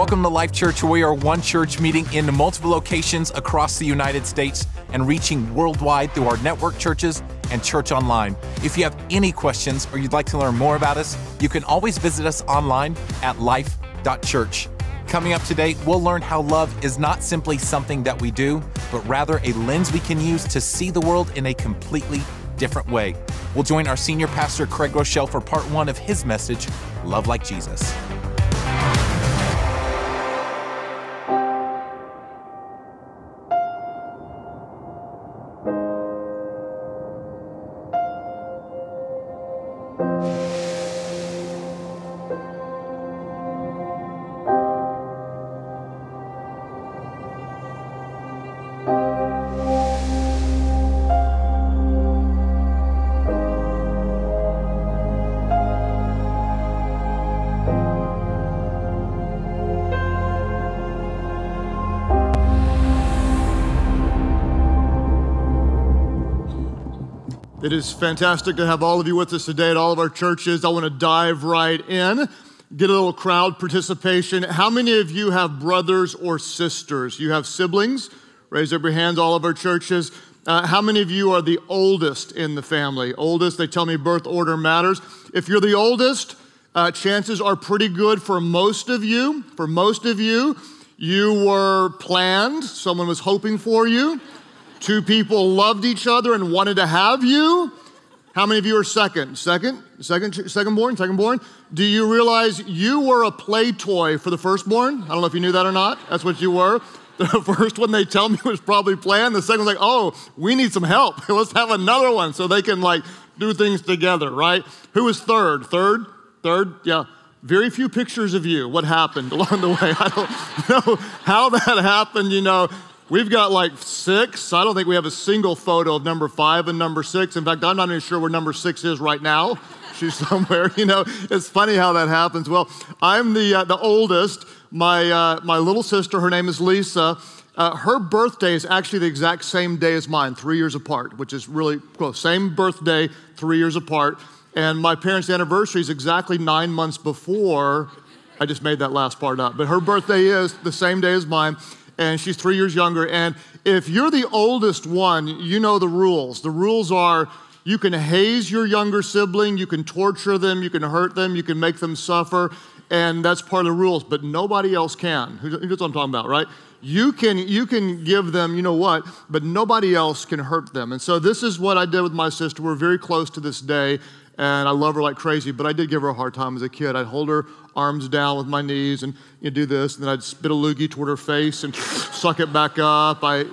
Welcome to Life Church, where we are one church meeting in multiple locations across the United States and reaching worldwide through our network churches and church online. If you have any questions or you'd like to learn more about us, you can always visit us online at life.church. Coming up today, we'll learn how love is not simply something that we do, but rather a lens we can use to see the world in a completely different way. We'll join our senior pastor, Craig Rochelle, for part one of his message, Love Like Jesus. It is fantastic to have all of you with us today at all of our churches. I want to dive right in, get a little crowd participation. How many of you have brothers or sisters? You have siblings? Raise up your hands, all of our churches. How many of you are the oldest in the family? Oldest, they tell me birth order matters. If you're the oldest, chances are pretty good for most of you. For most of you, you were planned. Someone was hoping for you. Two people loved each other and wanted to have you. How many of you are second? Secondborn? Do you realize you were a play toy for the firstborn? I don't know if you knew that or not. That's what you were. The first one, they tell me, was probably planned. The second one's like, oh, we need some help. Let's have another one so they can like do things together, right? Who was third? Third? Yeah. Very few pictures of you. What happened along the way? I don't know how that happened, you know. We've got like six. I don't think we have a single photo of number five and number six. In fact, I'm not even sure where number six is right now. She's somewhere, you know. It's funny how that happens. Well, I'm the oldest. My little sister, her name is Lisa. Her birthday is actually the exact same day as mine, 3 years apart, which is really close. Same birthday, 3 years apart. And my parents' anniversary is exactly 9 months before. I just made that last part up. But her birthday is the same day as mine. And she's 3 years younger. And if you're the oldest one, you know the rules. The rules are you can haze your younger sibling, you can torture them, you can hurt them, you can make them suffer, and that's part of the rules, but nobody else can. That's what I'm talking about, right? You can give them, you know what, but nobody else can hurt them. And so this is what I did with my sister. We're very close to this day, and I love her like crazy, but I did give her a hard time as a kid. I'd hold her arms down with my knees and do this, and then I'd spit a loogie toward her face and suck it back up. I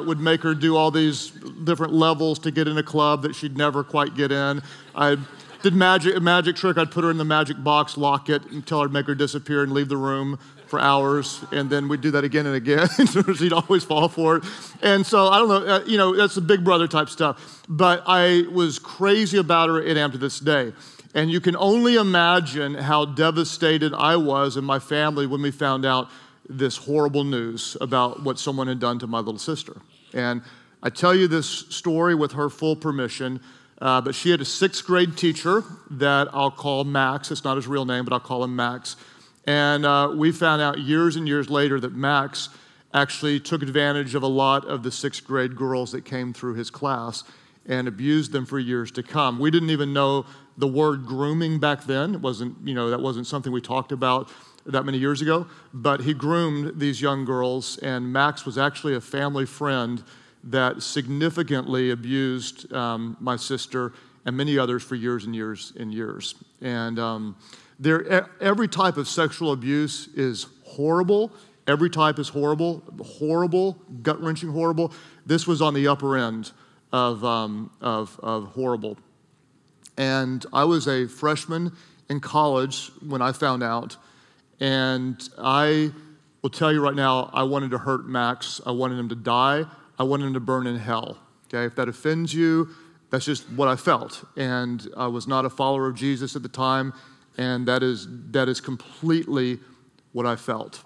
would make her do all these different levels to get in a club that she'd never quite get in. I did a magic trick. I'd put her in the magic box, lock it, until I'd make her disappear and leave the room for hours, and then we'd do that again and again. She'd always fall for it. And so, I don't know, that's the big brother type stuff. But I was crazy about her and am to this day. And you can only imagine how devastated I was and my family when we found out this horrible news about what someone had done to my little sister. And I tell you this story with her full permission, but she had a sixth grade teacher that I'll call Max. It's not his real name, but I'll call him Max. And we found out years and years later that Max actually took advantage of a lot of the sixth grade girls that came through his class and abused them for years to come. We didn't even know the word grooming back then. It wasn't, that wasn't something we talked about that many years ago, but he groomed these young girls, and Max was actually a family friend that significantly abused my sister and many others for years and years and years. And every type of sexual abuse is horrible. Every type is horrible, gut-wrenching horrible. This was on the upper end of horrible. And I was a freshman in college when I found out. And I will tell you right now, I wanted to hurt Max. I wanted him to die. I wanted him to burn in hell. Okay, if that offends you, that's just what I felt. And I was not a follower of Jesus at the time. And that is completely what I felt.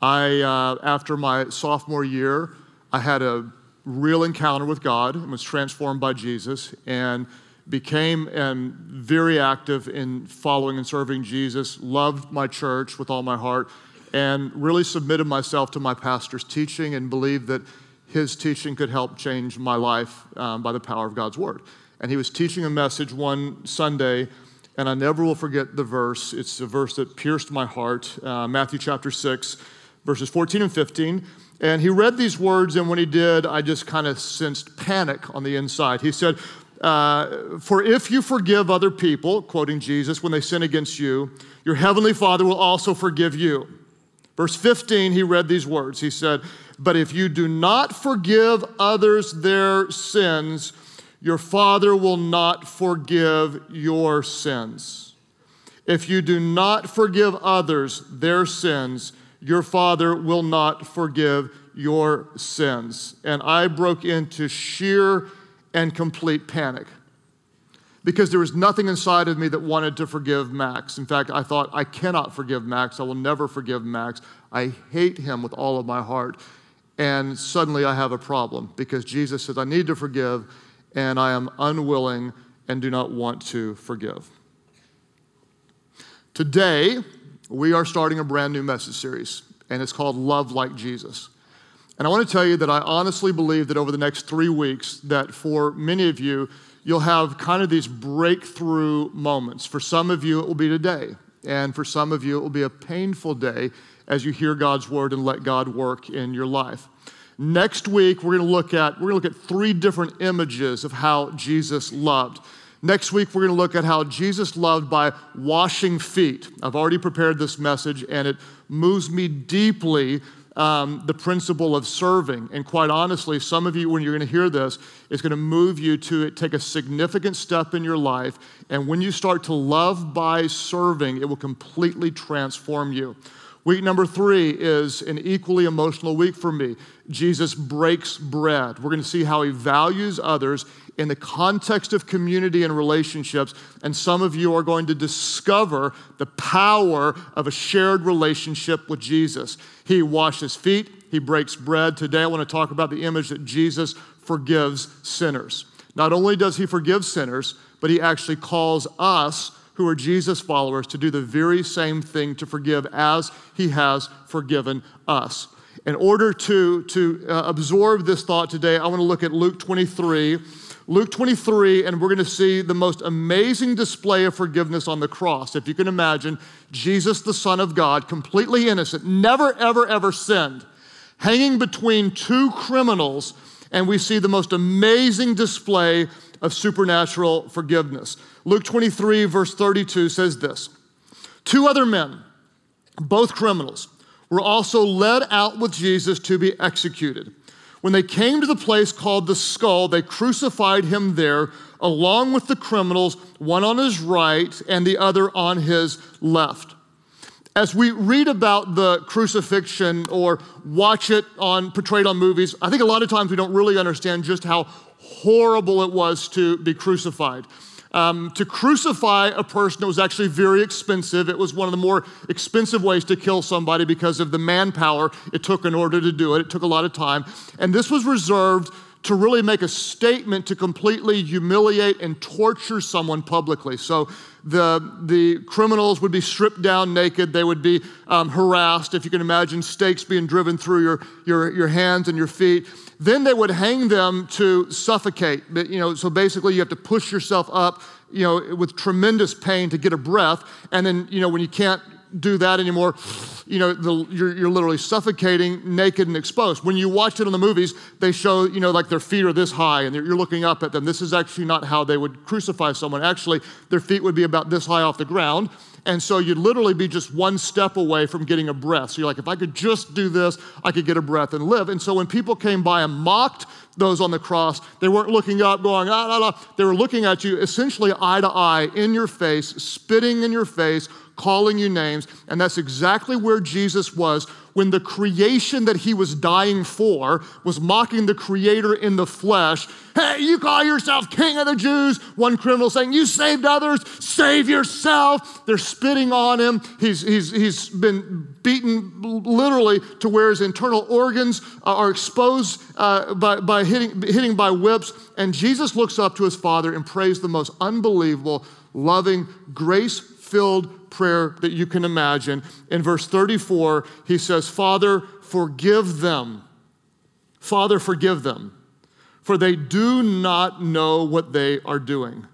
After my sophomore year, I had a real encounter with God and was transformed by Jesus. And became very active in following and serving Jesus, loved my church with all my heart, and really submitted myself to my pastor's teaching and believed that his teaching could help change my life by the power of God's word. And he was teaching a message one Sunday, and I never will forget the verse. It's a verse that pierced my heart, Matthew chapter 6, verses 14 and 15. And he read these words, and when he did, I just kind of sensed panic on the inside. He said, for if you forgive other people, quoting Jesus, when they sin against you, your heavenly Father will also forgive you. Verse 15, he read these words. He said, but if you do not forgive others their sins, your Father will not forgive your sins. If you do not forgive others their sins, your Father will not forgive your sins. And I broke into sheer and complete panic because there was nothing inside of me that wanted to forgive Max. In fact, I thought, I cannot forgive Max. I will never forgive Max. I hate him with all of my heart. And suddenly I have a problem because Jesus says, I need to forgive, and I am unwilling and do not want to forgive. Today, we are starting a brand new message series, and it's called Love Like Jesus. And I want to tell you that I honestly believe that over the next 3 weeks, that for many of you, you'll have kind of these breakthrough moments. For some of you, it will be today. And for some of you, it will be a painful day as you hear God's word and let God work in your life. Next week, we're going to look at three different images of how Jesus loved. Next week, we're going to look at how Jesus loved by washing feet. I've already prepared this message, and it moves me deeply, the principle of serving. And quite honestly, some of you, when you're going to hear this, it's going to move you to take a significant step in your life. And when you start to love by serving, it will completely transform you. Week number 3 is an equally emotional week for me. Jesus breaks bread. We're going to see how he values others in the context of community and relationships, and some of you are going to discover the power of a shared relationship with Jesus. He washes feet, he breaks bread. Today I want to talk about the image that Jesus forgives sinners. Not only does he forgive sinners, but he actually calls us who are Jesus followers to do the very same thing, to forgive as he has forgiven us. In order to absorb this thought today, I want to look at Luke 23. Luke 23, and we're going to see the most amazing display of forgiveness on the cross. If you can imagine, Jesus, the Son of God, completely innocent, never, ever, ever sinned, hanging between two criminals, and we see the most amazing display of supernatural forgiveness. Luke 23, verse 32 says this: 2 other men, both criminals, were also led out with Jesus to be executed. When they came to the place called the Skull, they crucified him there along with the criminals, one on his right and the other on his left. As we read about the crucifixion or watch it portrayed on movies, I think a lot of times we don't really understand just how horrible it was to be crucified. To crucify a person, it was actually very expensive. It was one of the more expensive ways to kill somebody because of the manpower it took in order to do it. It took a lot of time. And this was reserved to really make a statement to completely humiliate and torture someone publicly. So the criminals would be stripped down naked. They would be harassed. If you can imagine, stakes being driven through your hands and your feet. Then they would hang them to suffocate. You know, so basically you have to push yourself up, you know, with tremendous pain to get a breath. And then, you know, when you can't do that anymore, you know, you're literally suffocating, naked and exposed. When you watch it on the movies, they show, you know, like their feet are this high and you're looking up at them. This is actually not how they would crucify someone. Actually, their feet would be about this high off the ground. And so you'd literally be just one step away from getting a breath. So you're like, if I could just do this, I could get a breath and live. And so when people came by and mocked those on the cross, they weren't looking up going, ah, la, la. They were looking at you essentially eye to eye, in your face, spitting in your face, calling you names. And that's exactly where Jesus was when the creation that he was dying for was mocking the creator in the flesh. Hey, you call yourself king of the Jews. One criminal saying, you saved others, save yourself. They're spitting on him. He's been beaten literally to where his internal organs are exposed by hitting by whips. And Jesus looks up to his Father and prays the most unbelievable, loving, grace-filled prayer that you can imagine. In verse 34, he says, Father, forgive them. Father, forgive them, for they do not know what they are doing.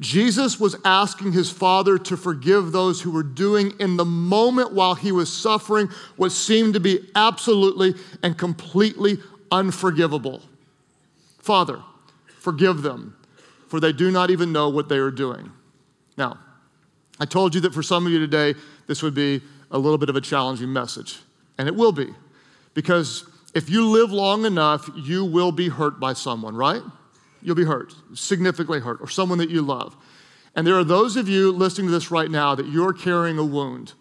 Jesus was asking his Father to forgive those who were doing in the moment while he was suffering what seemed to be absolutely and completely unforgivable. Father, forgive them, for they do not even know what they are doing. Now, I told you that for some of you today, this would be a little bit of a challenging message, and it will be, because if you live long enough, you will be hurt by someone, right? You'll be hurt, significantly hurt, or someone that you love. And there are those of you listening to this right now that you're carrying a wound.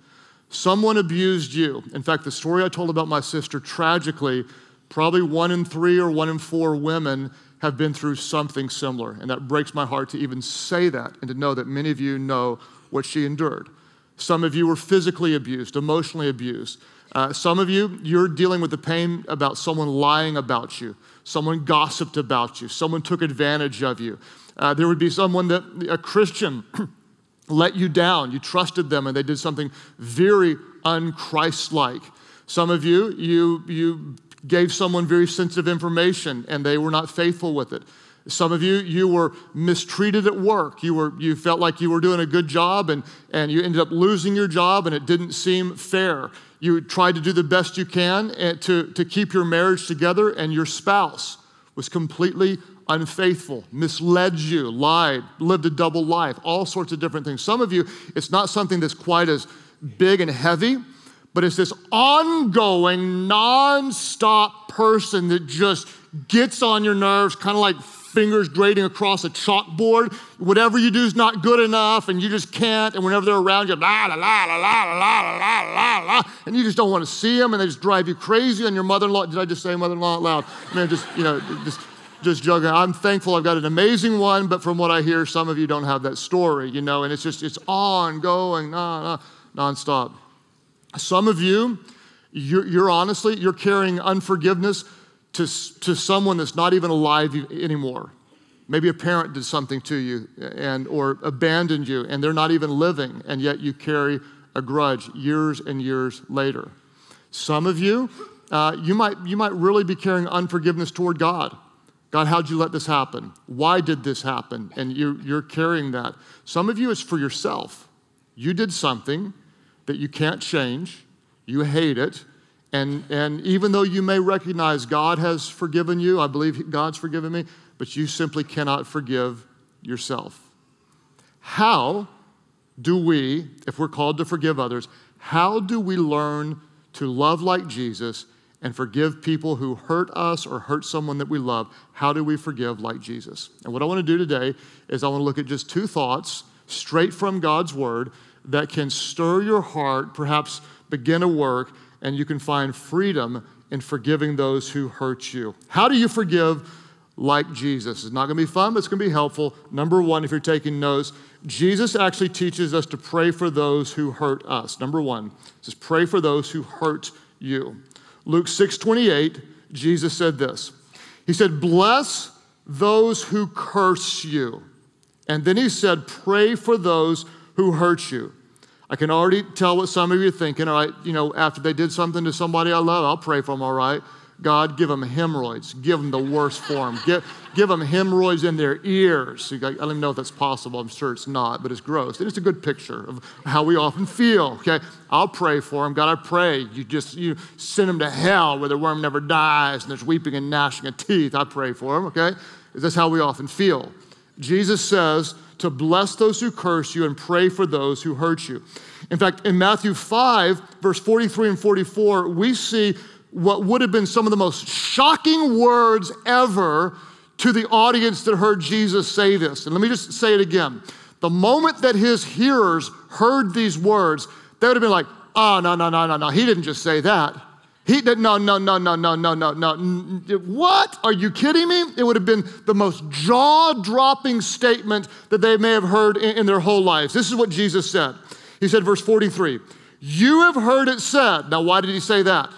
Someone abused you. In fact, the story I told about my sister, tragically, probably 1 in 3 or 1 in 4 women have been through something similar. And that breaks my heart to even say that and to know that many of you know what she endured. Some of you were physically abused, emotionally abused. Some of you, you're dealing with the pain about someone lying about you, someone gossiped about you, someone took advantage of you. There would be someone that, a Christian, let you down. You trusted them and they did something very un-Christ-like. Some of you, you gave someone very sensitive information and they were not faithful with it. Some of you, you were mistreated at work. You felt like you were doing a good job and you ended up losing your job and it didn't seem fair. You tried to do the best you can to keep your marriage together and your spouse was completely unfaithful, misled you, lied, lived a double life, all sorts of different things. Some of you, it's not something that's quite as big and heavy, but it's this ongoing, nonstop person that just gets on your nerves, kind of like fingers grating across a chalkboard. Whatever you do is not good enough and you just can't. And whenever they're around you, la, la, la, la, la, la, la, la, la, and you just don't want to see them and they just drive you crazy. And your mother-in-law, did I just say mother-in-law out loud? Man, just joking. I'm thankful I've got an amazing one, but from what I hear, some of you don't have that story, you know, and it's just, it's ongoing, nonstop. Some of you, you're honestly, you're carrying unforgiveness to someone that's not even alive anymore. Maybe a parent did something to you or abandoned you and they're not even living and yet you carry a grudge years and years later. Some of you, you might really be carrying unforgiveness toward God. God, how'd you let this happen? Why did this happen? And you're carrying that. Some of you, it's for yourself. You did something that you can't change, you hate it, and even though you may recognize God has forgiven you, I believe God's forgiven me, but you simply cannot forgive yourself. How do we, if we're called to forgive others, how do we learn to love like Jesus and forgive people who hurt us or hurt someone that we love? How do we forgive like Jesus? And what I want to do today is I want to look at just 2 thoughts straight from God's word that can stir your heart, perhaps begin a work, and you can find freedom in forgiving those who hurt you. How do you forgive like Jesus? It's not gonna be fun, but it's gonna be helpful. Number 1, if you're taking notes, Jesus actually teaches us to pray for those who hurt us. Number 1, just pray for those who hurt you. Luke 6:28, Jesus said this. He said, bless those who curse you. And then he said, pray for those who hurt you. I can already tell what some of you are thinking, all right, you know, after they did something to somebody I love, I'll pray for them, all right. God, give them hemorrhoids. Give them the worst form. Give them hemorrhoids in their ears. I don't even know if that's possible. I'm sure it's not, but it's gross. And it's a good picture of how we often feel, okay? I'll pray for them. God, I pray you send them to hell where the worm never dies and there's weeping and gnashing of teeth. I pray for them, okay? That's how we often feel. Jesus says to bless those who curse you and pray for those who hurt you. In fact, in Matthew 5, verse 43 and 44, we see what would have been some of the most shocking words ever to the audience that heard Jesus say this. And let me just say it again. The moment that his hearers heard these words, they would have been like, No. He didn't just say that. He did, no. What? Are you kidding me? It would have been the most jaw-dropping statement that they may have heard in their whole lives. This is what Jesus said. He said, verse 43, you have heard it said. Now, why did he say that?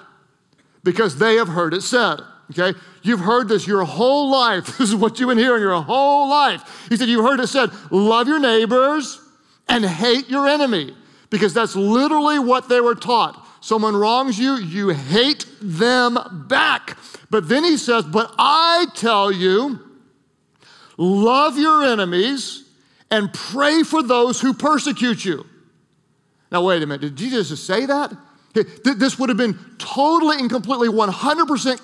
Because they have heard it said, okay? You've heard this your whole life. This is what you've been hearing your whole life. He said, you've heard it said, love your neighbors and hate your enemy, because that's literally what they were taught. Someone wrongs you, you hate them back. But then he says, but I tell you, love your enemies and pray for those who persecute you. Now, wait a minute, did Jesus just say that? This would have been totally and completely 100%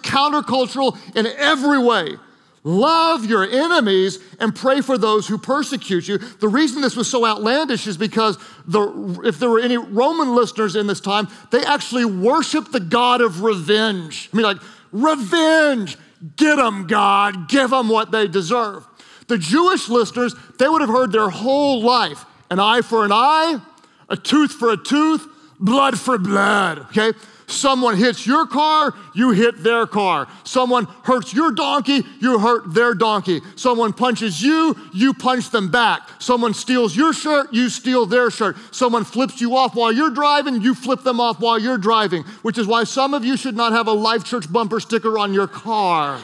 countercultural in every way. Love your enemies and pray for those who persecute you. The reason this was so outlandish is because if there were any Roman listeners in this time, they actually worshiped the god of revenge. I mean, like, revenge, get them, God, give them what they deserve. The Jewish listeners, they would have heard their whole life, an eye for an eye, a tooth for a tooth, blood for blood, okay? Someone hits your car, you hit their car. Someone hurts your donkey, you hurt their donkey. Someone punches you, you punch them back. Someone steals your shirt, you steal their shirt. Someone flips you off while you're driving, you flip them off while you're driving, which is why some of you should not have a Life Church bumper sticker on your car.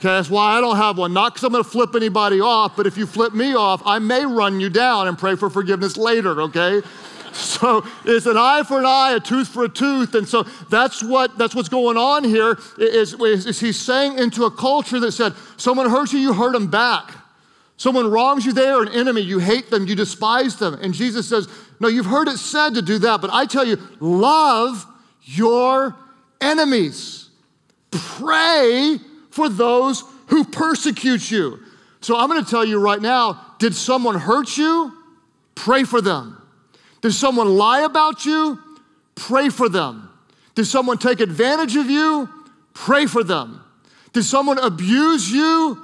Okay, that's why I don't have one. Not because I'm gonna flip anybody off, but if you flip me off, I may run you down and pray for forgiveness later, okay? So it's an eye for an eye, a tooth for a tooth. And so that's what's going on here is he's saying into a culture that said, someone hurts you hurt them back. Someone wrongs you, they are an enemy. You hate them, you despise them. And Jesus says, no, you've heard it said to do that, but I tell you, love your enemies. Pray for those who persecute you. So I'm gonna tell you right now, did someone hurt you? Pray for them. Did someone lie about you? Pray for them. Did someone take advantage of you? Pray for them. Did someone abuse you?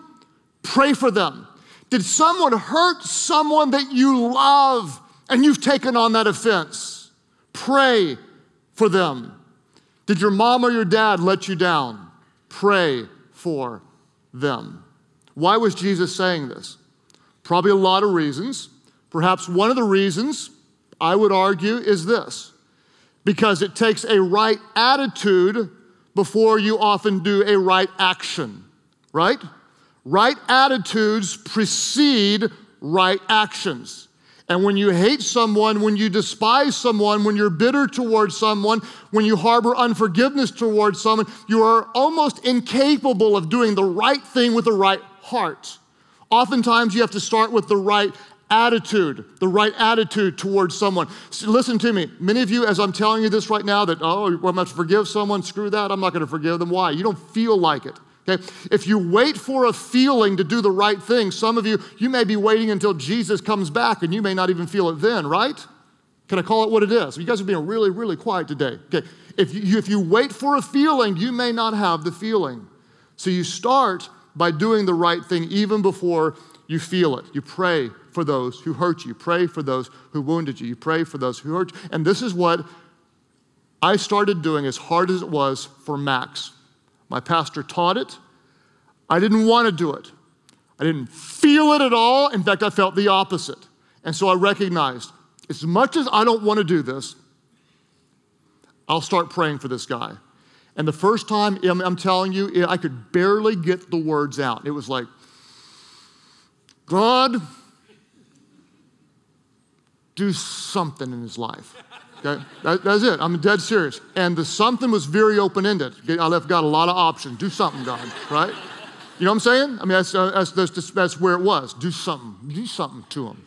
Pray for them. Did someone hurt someone that you love and you've taken on that offense? Pray for them. Did your mom or your dad let you down? Pray for them. Why was Jesus saying this? Probably a lot of reasons. Perhaps one of the reasons I would argue is this, because it takes a right attitude before you often do a right action, right? Right attitudes precede right actions. And when you hate someone, when you despise someone, when you're bitter towards someone, when you harbor unforgiveness towards someone, you are almost incapable of doing the right thing with the right heart. Oftentimes you have to start with the right attitude, the right attitude towards someone. So listen to me, many of you, as I'm telling you this right now, that, oh, I'm gonna forgive someone, screw that, I'm not gonna forgive them. Why? You don't feel like it, okay? If you wait for a feeling to do the right thing, some of you, you may be waiting until Jesus comes back and you may not even feel it then, right? Can I call it what it is? You guys are being really, really quiet today, okay? If you wait for a feeling, you may not have the feeling. So you start by doing the right thing even before you feel it. You pray for those who hurt you. Pray for those who wounded you. You pray for those who hurt you. And this is what I started doing, as hard as it was, for Max. My pastor taught it. I didn't want to do it. I didn't feel it at all. In fact, I felt the opposite. And so I recognized, as much as I don't want to do this, I'll start praying for this guy. And the first time, I'm telling you, I could barely get the words out. It was like, God, do something in his life, okay? That's it, I'm dead serious. And the something was very open-ended. I left God a lot of options. Do something, God, right? You know what I'm saying? I mean, that's where it was. Do something to him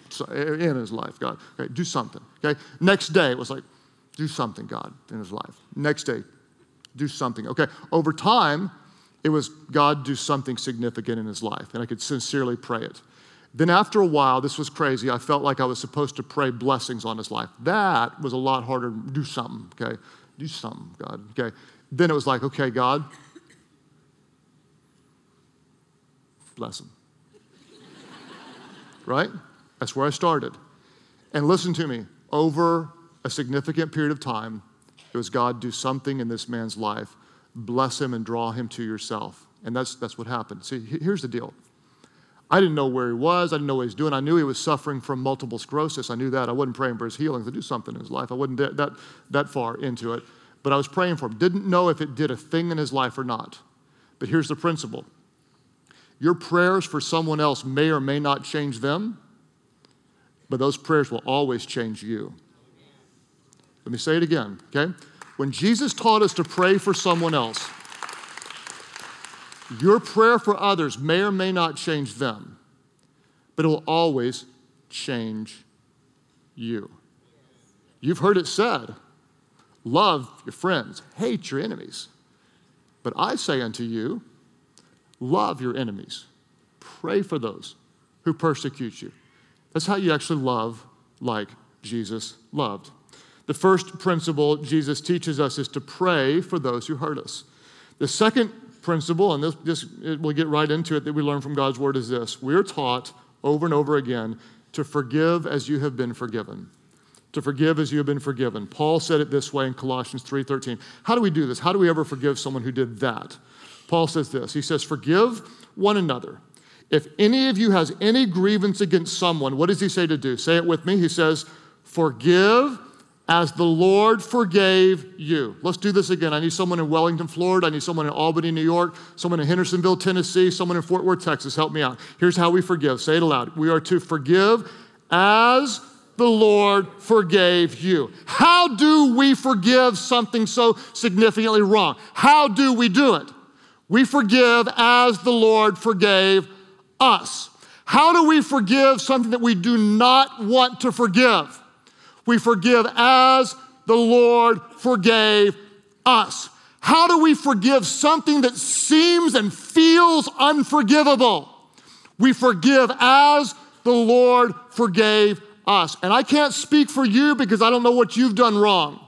in his life, God. Okay, do something, okay? Next day, it was like, do something, God, in his life. Next day, do something, okay? Over time, it was, God, do something significant in his life, and I could sincerely pray it. Then after a while, this was crazy, I felt like I was supposed to pray blessings on his life. That was a lot harder. Do something, okay? Do something, God, okay? Then it was like, okay, God, bless him, right? That's where I started. And listen to me, over a a significant period of time, it was, God, do something in this man's life. Bless him and draw him to yourself. And that's what happened. See, here's the deal. I didn't know where he was. I didn't know what he was doing. I knew he was suffering from multiple sclerosis. I knew that. I wasn't praying for his healing to do something in his life. I wasn't that far into it. But I was praying for him. Didn't know if it did a thing in his life or not. But here's the principle. Your prayers for someone else may or may not change them, but those prayers will always change you. Let me say it again, okay? When Jesus taught us to pray for someone else, your prayer for others may or may not change them, but it will always change you. You've heard it said, love your friends, hate your enemies. But I say unto you, love your enemies. Pray for those who persecute you. That's how you actually love like Jesus loved. The first principle Jesus teaches us is to pray for those who hurt us. The second principle, and we'll get right into it, that we learn from God's word is this. We're taught over and over again to forgive as you have been forgiven. To forgive as you have been forgiven. Paul said it this way in Colossians 3:13. How do we do this? How do we ever forgive someone who did that? Paul says this. He says, forgive one another. If any of you has any grievance against someone, what does he say to do? Say it with me. He says, forgive as the Lord forgave you. Let's do this again. I need someone in Wellington, Florida. I need someone in Albany, New York. Someone in Hendersonville, Tennessee. Someone in Fort Worth, Texas. Help me out. Here's how we forgive. Say it aloud. We are to forgive as the Lord forgave you. How do we forgive something so significantly wrong? How do we do it? We forgive as the Lord forgave us. How do we forgive something that we do not want to forgive? We forgive as the Lord forgave us. How do we forgive something that seems and feels unforgivable? We forgive as the Lord forgave us. And I can't speak for you because I don't know what you've done wrong.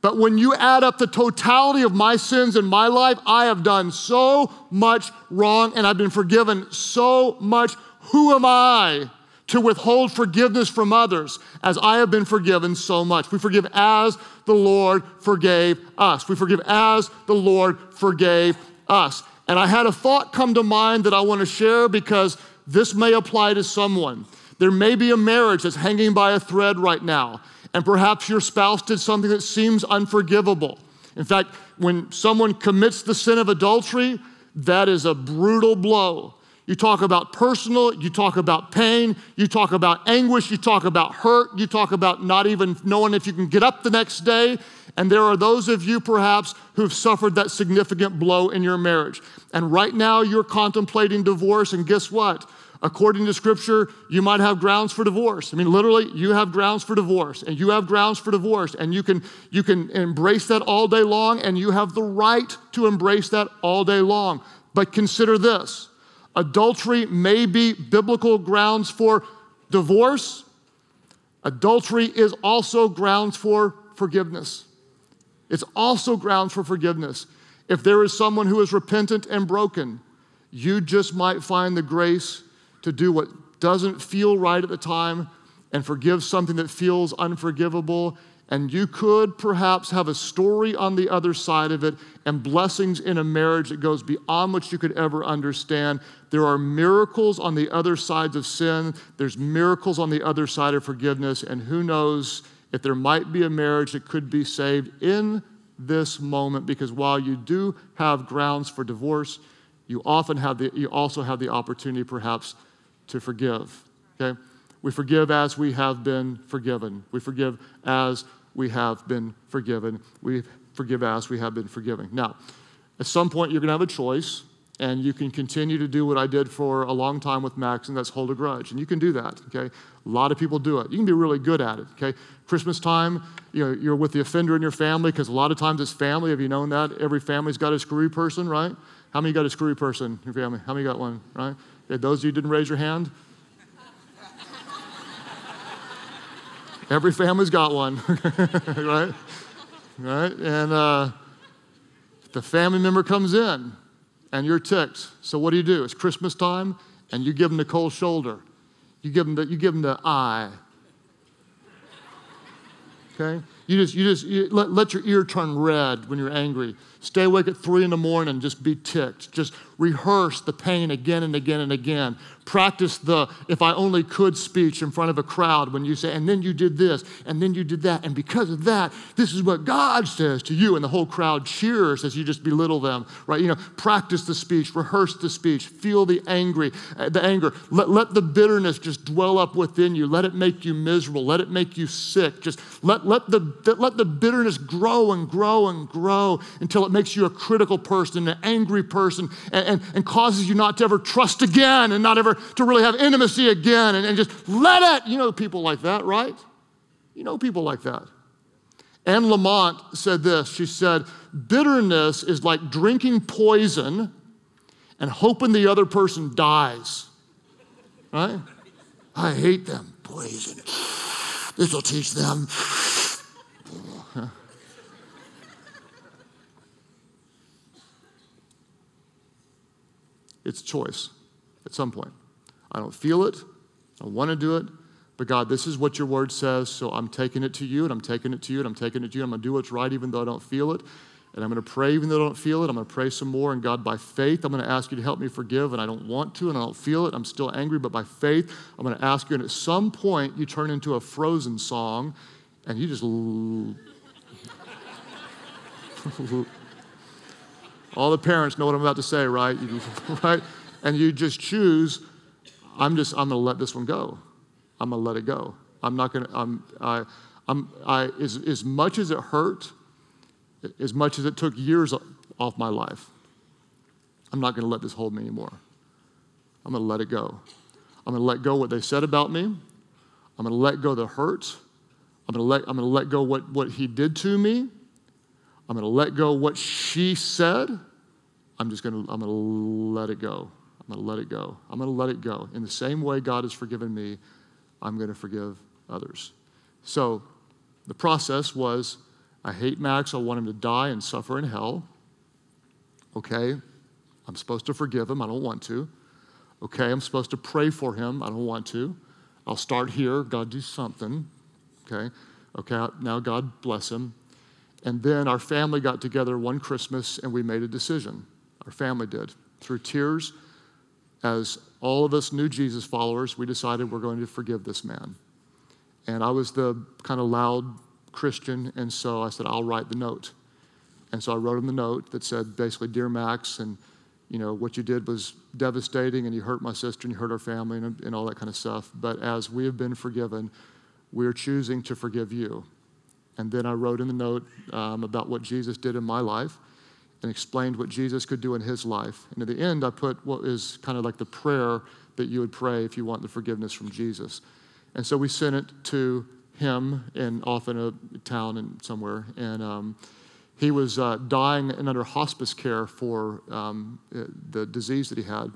But when you add up the totality of my sins in my life, I have done so much wrong and I've been forgiven so much. Who am I to withhold forgiveness from others as I have been forgiven so much? We forgive as the Lord forgave us. We forgive as the Lord forgave us. And I had a thought come to mind that I want to share because this may apply to someone. There may be a marriage that's hanging by a thread right now. And perhaps your spouse did something that seems unforgivable. In fact, when someone commits the sin of adultery, that is a brutal blow. You talk about personal, you talk about pain, you talk about anguish, you talk about hurt, you talk about not even knowing if you can get up the next day. And there are those of you perhaps who've suffered that significant blow in your marriage. And right now you're contemplating divorce, and guess what? According to Scripture, you might have grounds for divorce. I mean, literally, you have grounds for divorce, and you have grounds for divorce, and you can embrace that all day long, and you have the right to embrace that all day long. But consider this. Adultery may be biblical grounds for divorce. Adultery is also grounds for forgiveness. It's also grounds for forgiveness. If there is someone who is repentant and broken, you just might find the grace to do what doesn't feel right at the time and forgive something that feels unforgivable. And you could perhaps have a story on the other side of it and blessings in a marriage that goes beyond what you could ever understand. There are miracles on the other sides of sin. There's miracles on the other side of forgiveness. And who knows if there might be a marriage that could be saved in this moment, because while you do have grounds for divorce, you also have the opportunity perhaps to forgive, okay? We forgive as we have been forgiven. We forgive as we have been forgiven. We forgive as we have been forgiven. Now, at some point, you're going to have a choice, and you can continue to do what I did for a long time with Max, and that's hold a grudge. And you can do that, okay? A lot of people do it. You can be really good at it, okay? Christmas time, you're with the offender in your family, because a lot of times it's family. Have you known that? Every family's got a screwy person, right? How many got a screwy person in your family? How many got one, right? Okay, those of you who didn't raise your hand? Every family's got one, right? Right? And the family member comes in and you're ticked. So what do you do? It's Christmas time and you give them the cold shoulder. You give them the eye. okay? You let your ear turn red when you're angry. Stay awake at 3 a.m. just be ticked. Just rehearse the pain again and again and again. Practice the if I only could speech in front of a crowd when you say, and then you did this, and then you did that, and because of that, this is what God says to you, and the whole crowd cheers as you just belittle them, right? You know, practice the speech, rehearse the speech, feel the anger. Let the bitterness just dwell up within you. Let it make you miserable. Let it make you sick. Just let the bitterness grow and grow and grow until it makes you a critical person, an angry person, and causes you not to ever trust again and not ever to really have intimacy again and just let it. You know people like that, right? You know people like that. Anne Lamont said this. She said, bitterness is like drinking poison and hoping the other person dies, right? I hate them, poison. This will teach them. It's choice at some point. I don't feel it, I want to do it, but God, this is what your word says, so I'm taking it to you, and I'm taking it to you, and I'm taking it to you, and I'm going to do what's right even though I don't feel it, and I'm going to pray even though I don't feel it, I'm going to pray some more, and God, by faith, I'm going to ask you to help me forgive, and I don't want to, and I don't feel it, I'm still angry, but by faith, I'm going to ask you, and at some point, you turn into a Frozen song, and you just... All the parents know what I'm about to say, right? Right? And you just choose, I'm gonna let this one go. I'm gonna let it go. I'm not gonna, as much as it hurt, as much as it took years off my life, I'm not gonna let this hold me anymore. I'm gonna let it go. I'm gonna let go what they said about me. I'm gonna let go the hurt. I'm gonna let go what he did to me. I'm going to let go what she said. I'm going to let it go. I'm going to let it go. I'm going to let it go. In the same way God has forgiven me, I'm going to forgive others. So the process was, I hate Max. I want him to die and suffer in hell. Okay, I'm supposed to forgive him. I don't want to. Okay, I'm supposed to pray for him. I don't want to. I'll start here. God, do something. Okay, now God bless him. And then our family got together one Christmas and we made a decision. Our family did. Through tears, as all of us new Jesus followers, we decided we're going to forgive this man. And I was the kind of loud Christian, and so I said, I'll write the note. And so I wrote him the note that said basically, Dear Max, and you know, what you did was devastating and you hurt my sister and you hurt our family and all that kind of stuff. But as we have been forgiven, we're choosing to forgive you. And then I wrote in the note about what Jesus did in my life and explained what Jesus could do in his life. And at the end, I put what is kind of like the prayer that you would pray if you want the forgiveness from Jesus. And so we sent it to him and off in a town and somewhere. And he was dying and under hospice care for the disease that he had.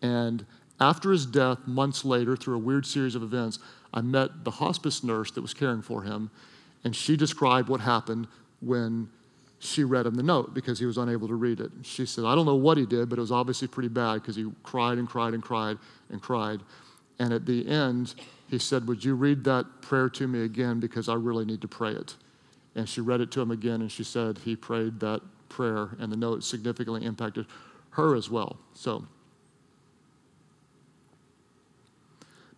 And after his death, months later, through a weird series of events, I met the hospice nurse that was caring for him. And she described what happened when she read him the note because he was unable to read it. She said, I don't know what he did, but it was obviously pretty bad because he cried and cried and cried and cried. And at the end, he said, would you read that prayer to me again because I really need to pray it? And she read it to him again, and she said he prayed that prayer, and the note significantly impacted her as well. So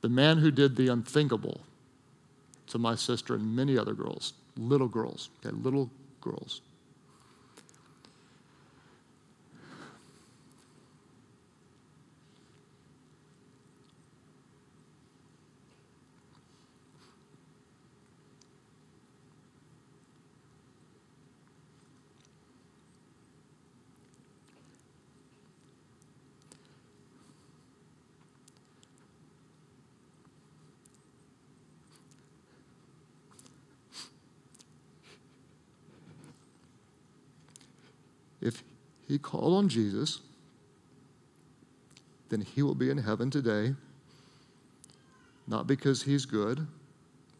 the man who did the unthinkable to my sister and many other girls, little girls, okay, little girls. If he called on Jesus, then he will be in heaven today, not because he's good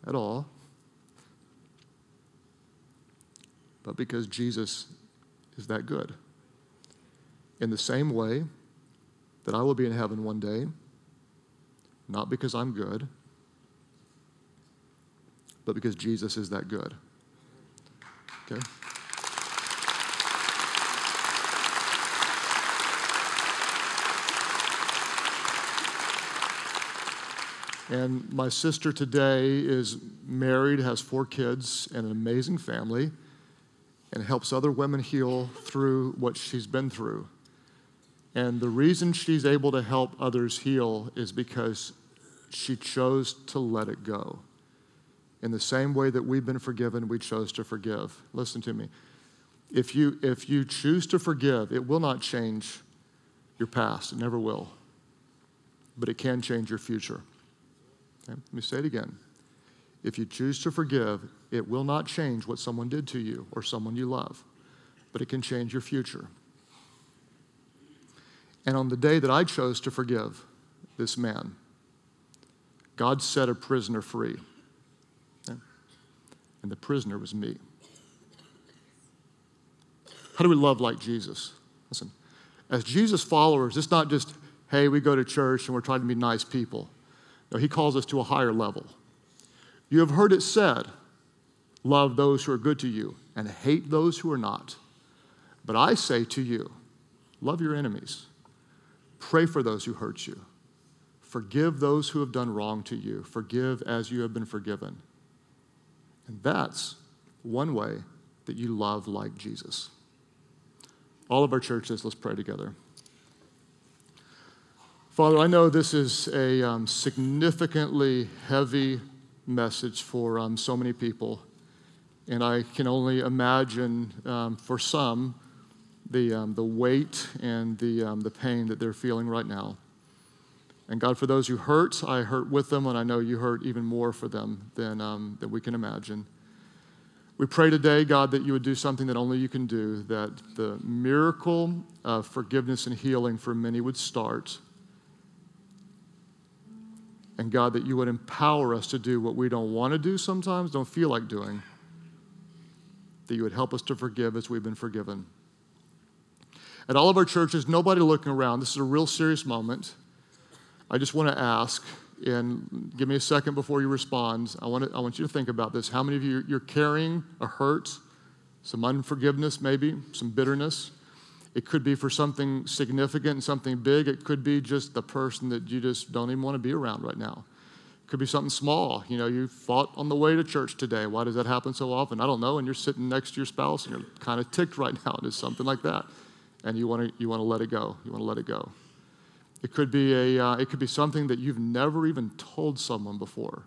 at all, but because Jesus is that good. In the same way that I will be in heaven one day, not because I'm good, but because Jesus is that good. Okay? And my sister today is married, has 4 kids, and an amazing family, and helps other women heal through what she's been through. And the reason she's able to help others heal is because she chose to let it go. In the same way that we've been forgiven, we chose to forgive. Listen to me. If you choose to forgive, it will not change your past. It never will. But it can change your future. Let me say it again. If you choose to forgive, it will not change what someone did to you or someone you love, but it can change your future. And on the day that I chose to forgive this man, God set a prisoner free. And the prisoner was me. How do we love like Jesus? Listen, as Jesus followers, it's not just, hey, we go to church and we're trying to be nice people. No, he calls us to a higher level. You have heard it said, love those who are good to you and hate those who are not. But I say to you, love your enemies. Pray for those who hurt you. Forgive those who have done wrong to you. Forgive as you have been forgiven. And that's one way that you love like Jesus. All of our churches, let's pray together. Father, I know this is a significantly heavy message for so many people, and I can only imagine for some the weight and the pain that they're feeling right now. And God, for those who hurt, I hurt with them, and I know you hurt even more for them than we can imagine. We pray today, God, that you would do something that only you can do, that the miracle of forgiveness and healing for many would start. And God, that you would empower us to do what we don't want to do sometimes, don't feel like doing. That you would help us to forgive as we've been forgiven. At all of our churches, nobody looking around. This is a real serious moment. I just want to ask, and give me a second before you respond. I want you to think about this. How many of you, you're carrying a hurt, some unforgiveness maybe, some bitterness? It could be for something significant and something big. It could be just the person that you just don't even want to be around right now. It could be something small. You know, you fought on the way to church today. Why does that happen so often? I don't know. And you're sitting next to your spouse and you're kind of ticked right now. It's something like that. And you want to let it go. You want to let it go. It could be it could be something that you've never even told someone before.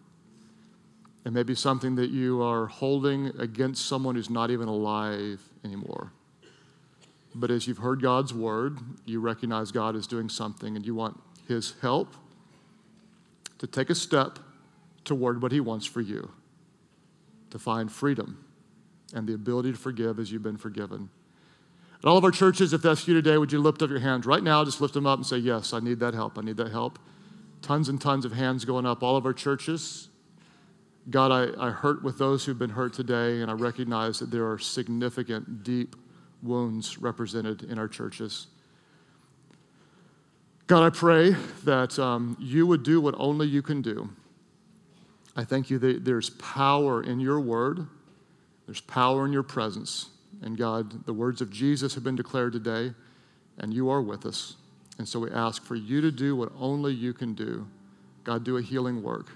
It may be something that you are holding against someone who's not even alive anymore. But as you've heard God's word, you recognize God is doing something and you want his help to take a step toward what he wants for you, to find freedom and the ability to forgive as you've been forgiven. At all of our churches, if that's you today, would you lift up your hands right now? Just lift them up and say, yes, I need that help. I need that help. Tons and tons of hands going up. All of our churches. God, I hurt with those who've been hurt today, and I recognize that there are significant, deep wounds represented in our churches. God, I pray that you would do what only you can do. I thank you that there's power in your word. There's power in your presence. And God, the words of Jesus have been declared today, and you are with us. And so we ask for you to do what only you can do. God, do a healing work.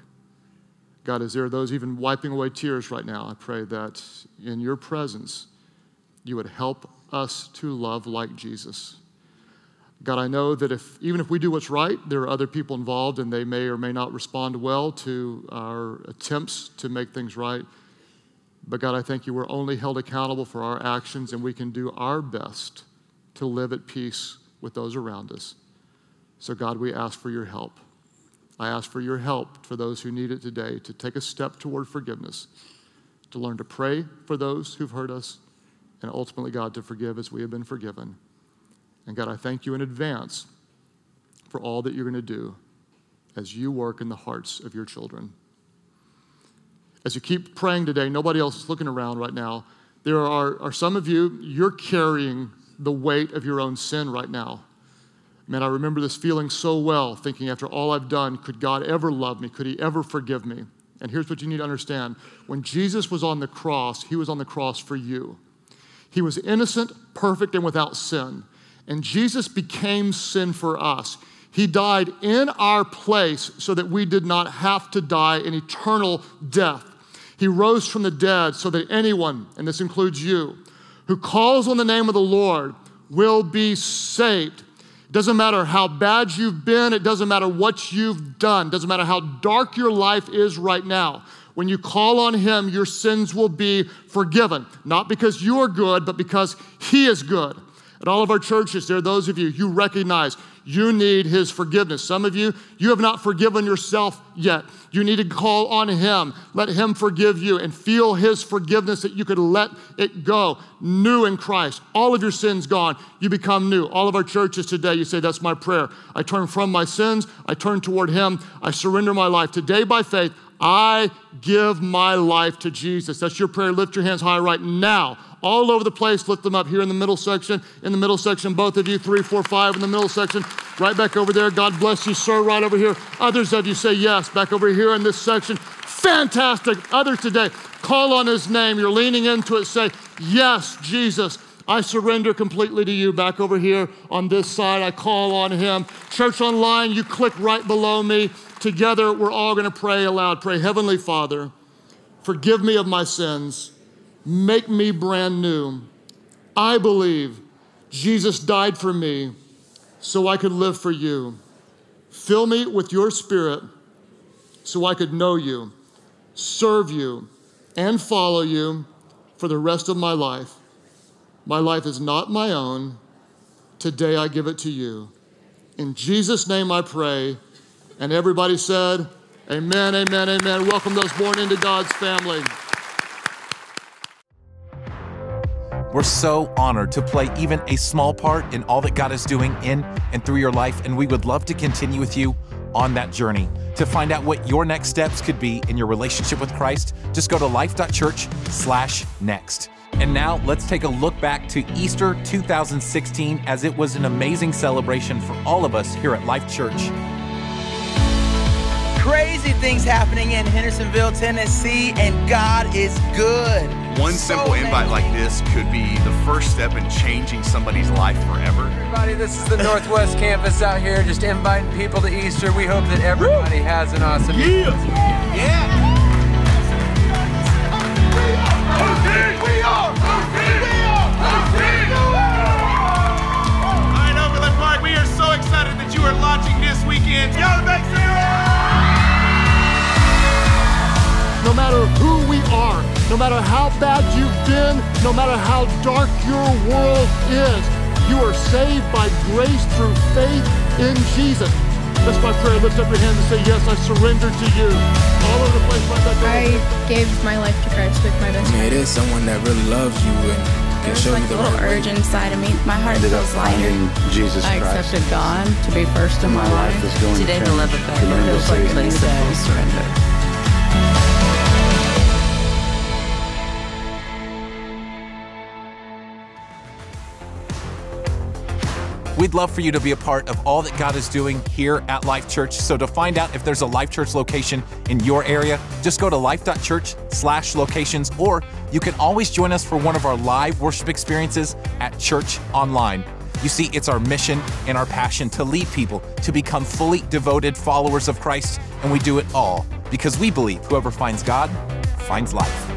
God, as there are those even wiping away tears right now, I pray that in your presence, you would help us to love like Jesus. God, I know that even if we do what's right, there are other people involved and they may or may not respond well to our attempts to make things right. But God, I thank you we're only held accountable for our actions and we can do our best to live at peace with those around us. So God, we ask for your help. I ask for your help for those who need it today to take a step toward forgiveness, to learn to pray for those who've hurt us, and ultimately, God, to forgive as we have been forgiven. And God, I thank you in advance for all that you're going to do as you work in the hearts of your children. As you keep praying today, nobody else is looking around right now. There are some of you, you're carrying the weight of your own sin right now. Man, I remember this feeling so well, thinking after all I've done, could God ever love me? Could he ever forgive me? And here's what you need to understand. When Jesus was on the cross, he was on the cross for you. He was innocent, perfect, and without sin. And Jesus became sin for us. He died in our place so that we did not have to die an eternal death. He rose from the dead so that anyone, and this includes you, who calls on the name of the Lord will be saved. It doesn't matter how bad you've been. It doesn't matter what you've done. It doesn't matter how dark your life is right now. When you call on him, your sins will be forgiven. Not because you are good, but because he is good. At all of our churches, there are those of you, you recognize you need his forgiveness. Some of you, you have not forgiven yourself yet. You need to call on him. Let him forgive you and feel his forgiveness that you could let it go. New in Christ, all of your sins gone, you become new. All of our churches today, you say, that's my prayer. I turn from my sins, I turn toward him, I surrender my life. Today by faith, I give my life to Jesus. That's your prayer. Lift your hands high right now. All over the place, lift them up here in the middle section, both of you, 3, 4, 5 in the middle section, right back over there. God bless you, sir, right over here. Others of you say yes, back over here in this section. Fantastic. Others today, call on his name. You're leaning into it. Say, yes, Jesus, I surrender completely to you. Back over here on this side, I call on him. Church online, you click right below me. Together, we're all going to pray aloud. Pray, Heavenly Father, forgive me of my sins. Make me brand new. I believe Jesus died for me so I could live for you. Fill me with your spirit so I could know you, serve you, and follow you for the rest of my life. My life is not my own. Today I give it to you. In Jesus' name I pray. And everybody said, amen, amen, amen. Welcome those born into God's family. We're so honored to play even a small part in all that God is doing in and through your life, and we would love to continue with you on that journey. To find out what your next steps could be in your relationship with Christ, just go to life.church/next. And now let's take a look back to Easter 2016, as it was an amazing celebration for all of us here at Life Church. Crazy things happening in Hendersonville, Tennessee, and God is good. One simple invite like this could be the first step in changing somebody's life forever. Everybody, this is the Northwest Campus out here, just inviting people to Easter. We hope that everybody has an awesome Easter. All right, Overland Park, we are so excited that you are launching this weekend. Yo, thanks for no matter who we are, no matter how bad you've been, no matter how dark your world is, you are saved by grace through faith in Jesus. That's my prayer. Lift up your hands and say, yes, I surrender to you. All over the place, right back over. I gave my life to Christ with my best friend. It is someone that really loves you and can show you the right way. There's like a little urge inside of me. My heart feels lighter. Jesus Christ. I accepted God to be first in my life. Today, the love of God feels like a place of surrender. We'd love for you to be a part of all that God is doing here at Life Church. So to find out if there's a Life Church location in your area, just go to life.church/locations, or you can always join us for one of our live worship experiences at Church Online. You see, it's our mission and our passion to lead people to become fully devoted followers of Christ, and we do it all because we believe whoever finds God finds life.